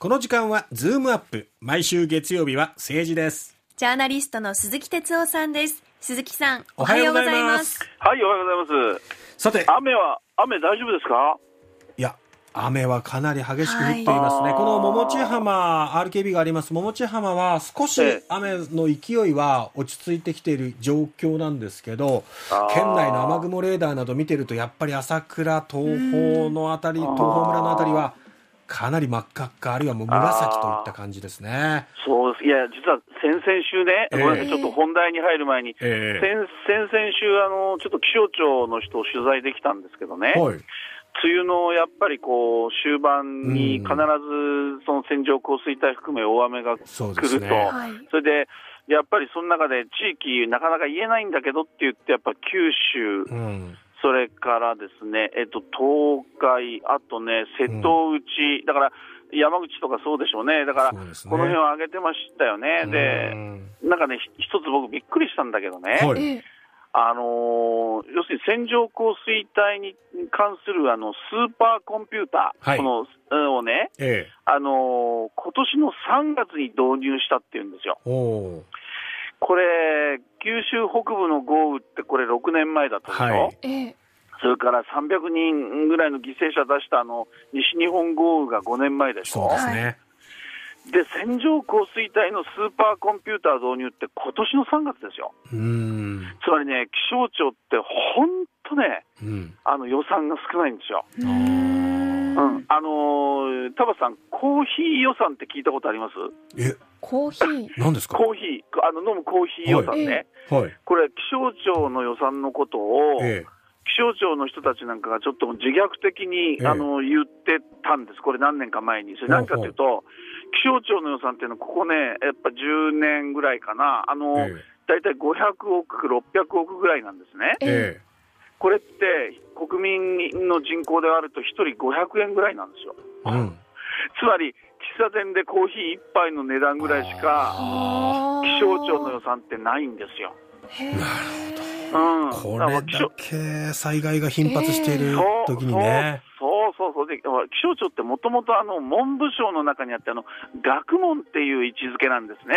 この時間はズームアップ、毎週月曜日は政治です。ジャーナリストの鈴木哲夫さんです。鈴木さん、おはようございます。はい、おはようございます。さて、雨大丈夫ですか？いや、雨はかなり激しく降っていますね。この桃地浜、 RKB があります桃地浜は少し雨の勢いは落ち着いてきている状況なんですけど、県内の雨雲レーダーなど見てると、やっぱり朝倉、東峰のあたり、東峰村のあたりはかなり真っ赤っか、あるいはもう紫といった感じですね。そうです。いや、実は先々週ね、ごめんなさい、ちょっと本題に入る前に、先々週ちょっと気象庁の人を取材できたんですけどね、はい、梅雨のやっぱりこう終盤に必ずその線状降水帯含め大雨が来ると、それでやっぱりその中で地域なかなか言えないんだけどって言って、やっぱ九州、それからですね、東海、あとね、瀬戸内、だから山口とかそうでしょうね。だから、この辺を挙げてましたよね。で、なんかね、一つ僕びっくりしたんだけどね、はい、要するに線状降水帯に関するスーパーコンピューター、はい、このをね、今年の3月に導入したっていうんですよ。おー、これ九州北部の豪雨ってこれ6年前だったでしょ、はい、それから300人ぐらいの犠牲者出した西日本豪雨が5年前でしょ。そうですね。で、線状降水帯のスーパーコンピューター導入って今年の3月ですよ。つまりね、気象庁って本当ね、予算が少ないんですよ。田畑さん、コーヒー予算って聞いたことあります？コーヒー何ですか？コーヒー、飲むコーヒー予算ね、はいはい、これ気象庁の予算のことを、気象庁の人たちなんかがちょっと自虐的に、言ってたんです。これ何年か前に。それ何かというと、気象庁の予算っていうのはここね、やっぱ10年ぐらいかな、だいたい500億600億ぐらいなんですね。これって国民の人口であると1人500円ぐらいなんですよ、つまり喫茶店でコーヒー一杯の値段ぐらいしか気象庁の予算ってないんですよ。なるほど、これだけ災害が頻発している時にね。そう。で、気象庁ってもともと文部省の中にあって、学問っていう位置づけなんですね。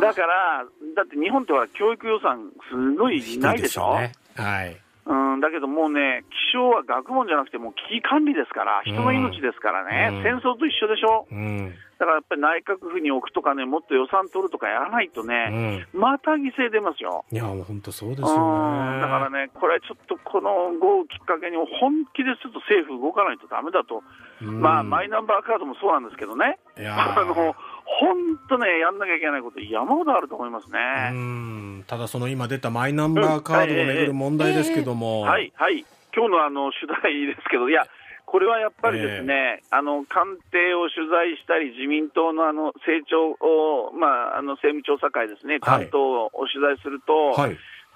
だからだって日本っては教育予算すごいないでしょ。だけどもうね、気象は学問じゃなくてもう危機管理ですから、人の命ですからね、戦争と一緒でしょ、だからやっぱり内閣府に置くとかね、もっと予算取るとかやらないとね、また犠牲出ますよ。いや、もう本当そうですよね。だからね、これちょっとこの豪雨きっかけに本気でちょっと政府動かないとダメだと、マイナンバーカードもそうなんですけどね、本当ね、やんなきゃいけないこと山ほどあると思いますね。ただその今出たマイナンバーカードをめぐる問題ですけども、今日の取材ですけど、いや、これはやっぱりですね、官邸を取材したり、自民党の政調を、政務調査会ですね、担当を取材すると、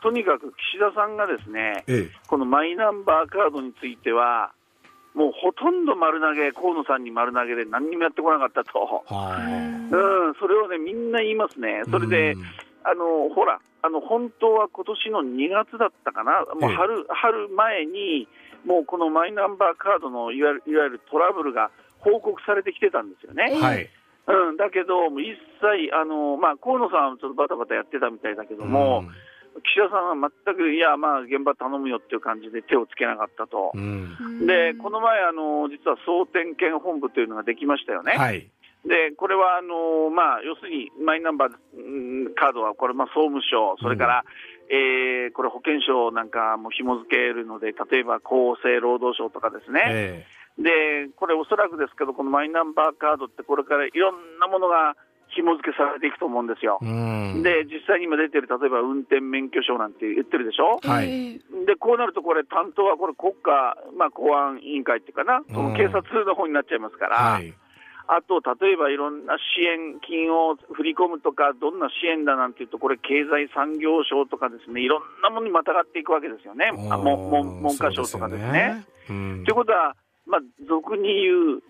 とにかく岸田さんがですね、このマイナンバーカードについてはもうほとんど丸投げ、河野さんに丸投げで何にもやってこなかったと、それをね、みんな言いますね。それで、ほら、本当は今年の2月だったかな、もう春前に、もうこのマイナンバーカードのいわゆるトラブルが報告されてきてたんですよね。だけど、一切、河野さんはちょっとバタバタやってたみたいだけども、岸田さんは全く、いや、現場頼むよっていう感じで手をつけなかったと。で、この前、実は総点検本部というのができましたよね。で、これは、要するに、マイナンバーカードは、これ、総務省、それから、これ、保健省なんかも紐付けるので、例えば、厚生労働省とかですね。で、これ、おそらくですけど、このマイナンバーカードって、これからいろんなものが、紐付けされていくと思うんですよ。で、実際に今出てる、例えば運転免許証なんて言ってるでしょ、で、こうなるとこれ担当はこれ国家、公安委員会っていうかな、その警察の方になっちゃいますから、あと例えばいろんな支援金を振り込むとか、どんな支援だなんていうと、これ経済産業省とかですね、いろんなものにまたがっていくわけですよね。文科省とかですね。ということは、俗に言う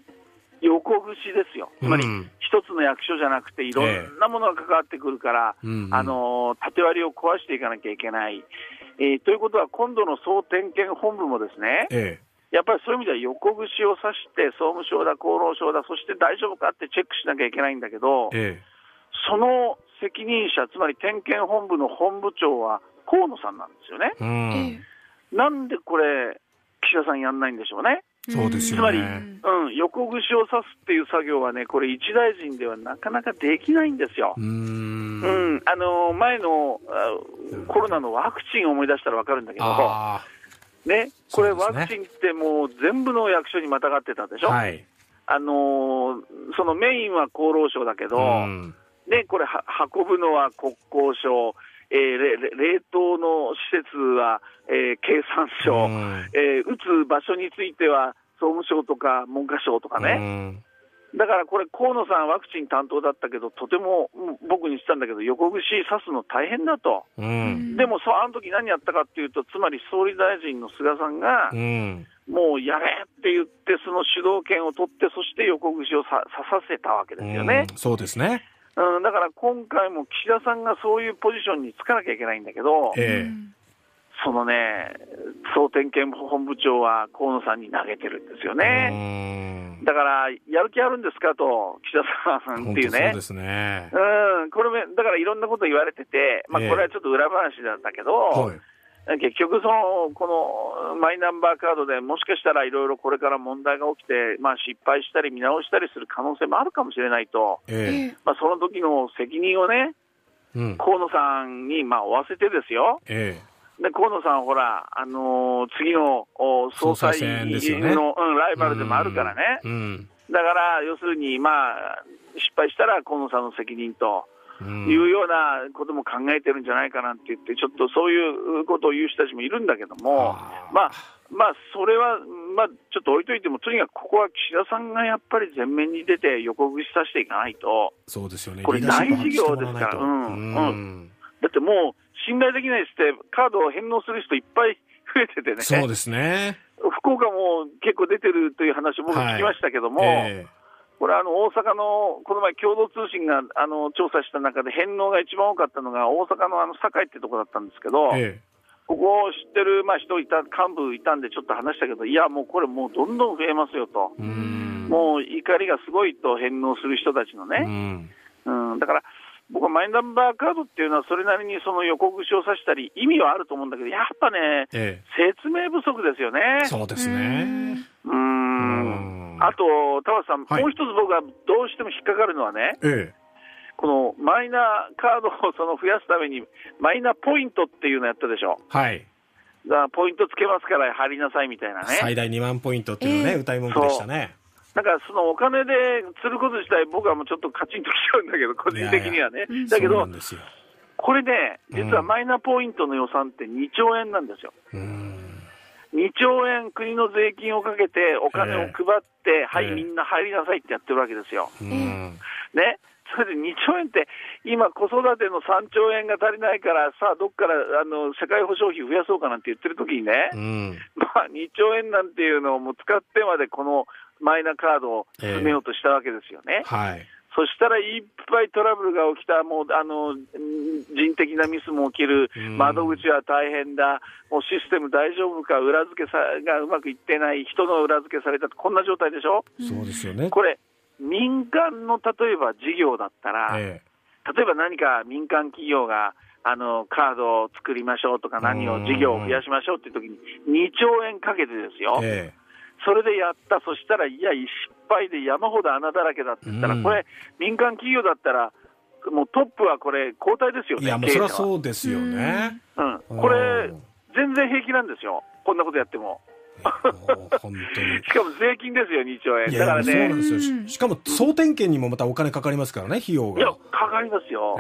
横串ですよ。つまり、一つの役所じゃなくて、いろんなものが関わってくるから、縦割りを壊していかなきゃいけない。ということは、今度の総点検本部もですね、やっぱりそういう意味では横串を刺して総務省だ厚労省だそして大丈夫かってチェックしなきゃいけないんだけど、その責任者つまり点検本部の本部長は河野さんなんですよね。なんでこれ岸田さんやんないんでしょうね。そうですよね。つまり、横串を刺すっていう作業はねこれ一大臣ではなかなかできないんですよ。前のコロナのワクチンを思い出したら分かるんだけどね、これワクチンってもう全部の役所にまたがってたでしょ、そのメインは厚労省だけど、ね、これは運ぶのは国交省、冷凍の施設は、経産省、打つ場所については総務省とか文科省とかね、だからこれ河野さんワクチン担当だったけどとても僕にしたんだけど横串刺すの大変だと、でもあの時何やったかっていうとつまり総理大臣の菅さんが、もうやれって言ってその主導権を取ってそして横串を刺させたわけですよね。そうですね。だから今回も岸田さんがそういうポジションにつかなきゃいけないんだけど、そのね総点検本部長は河野さんに投げてるんですよね。だからやる気あるんですかと岸田さんっていうね。そうですね。これもだからいろんなこと言われてて、これはちょっと裏話なんだけど、結局そのこのマイナンバーカードでもしかしたらいろいろこれから問題が起きて、失敗したり見直したりする可能性もあるかもしれないと、その時の責任をね、河野さんに負わせてですよ。で河野さんほら、次の総裁選の、ライバルでもあるからね、だから要するに、失敗したら河野さんの責任というようなことも考えてるんじゃないかなんて言ってちょっとそういうことを言う人たちもいるんだけども、それは、ちょっと置いといてもとにかくここは岸田さんがやっぱり前面に出て横串させていかないと。そうですよね。これ大事業ですから、だってもう信頼できないってカードを返納する人いっぱい増えててね。そうですね。福岡も結構出てるという話を僕聞きましたけども、これ大阪のこの前共同通信が調査した中で返納が一番多かったのが大阪の堺ってとこだったんですけど、ここを知ってる、人いた幹部いたんでちょっと話したけど、いやもうこれもうどんどん増えますよと、もう怒りがすごいと返納する人たちのね、だから僕はマイナンバーカードっていうのはそれなりにその横串を刺したり意味はあると思うんだけど、やっぱね、説明不足ですよね。そうですね。あと田畑さん、もう一つ僕はどうしても引っかかるのはね、このマイナカードをその増やすためにマイナポイントっていうのやったでしょ。だからポイントつけますから入りなさいみたいなね、最大2万ポイントっていうのね、歌い文句でしたね。なんかそのお金で釣ること自体僕はもうちょっとカチンときちゃうんだけど、個人的にはね。だけどこれね、実はマイナポイントの予算って2兆円なんですよ。2兆円国の税金をかけてお金を配って、みんな入りなさいってやってるわけですよ。ね、それで2兆円って今子育ての3兆円が足りないからさあどっから社会保障費増やそうかなんて言ってる時にね、2兆円なんていうのをもう使ってまでこのマイナカードを詰めようとしたわけですよね。そしたらいっぱいトラブルが起きた、もう人的なミスも起きる、窓口は大変だ、もうシステム大丈夫か、裏付けがうまくいってない、人の裏付けされた、こんな状態でしょ。そうですよね。これ民間の例えば事業だったら、例えば何か民間企業がカードを作りましょうとか、何を事業を増やしましょうっていう時に2兆円かけてですよ、それでやった、そしたらいや失敗で山ほど穴だらけだって言ったら、これ民間企業だったらもうトップはこれ交代ですよね。いやもうそりゃそうですよね。これ全然平気なんですよ、こんなことやっても。本当にしかも税金ですよ、2兆円。だからね、そうなんですよ。しかも総点検にもまたお金かかりますからね、費用が。いやかかりますよ。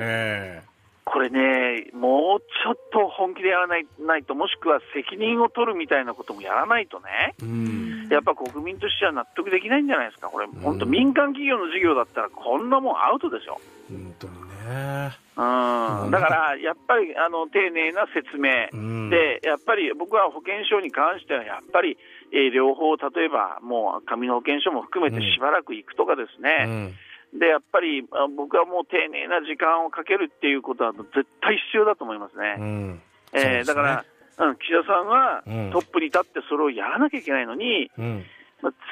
これね、もうちょっと本気でやらないと、もしくは責任を取るみたいなこともやらないとね、やっぱ国民としては納得できないんじゃないですか。これ本当民間企業の事業だったらこんなもんアウトでしょ。本当にね。だからやっぱり丁寧な説明、でやっぱり僕は保険証に関してはやっぱり、両方例えばもう紙の保険証も含めてしばらく行くとかですね、でやっぱり僕はもう丁寧な時間をかけるっていうことは絶対必要だと思いますね。だから、岸田さんはトップに立ってそれをやらなきゃいけないのに、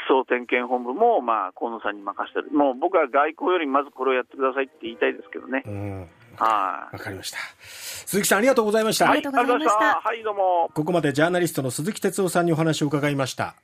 総点検本部もまあ河野さんに任せてる。もう僕は外交よりまずこれをやってくださいって言いたいですけどね。わかりました。鈴木さんありがとうございました。はい、ありがとうございました。はい、どうも。ここまでジャーナリストの鈴木哲夫さんにお話を伺いました。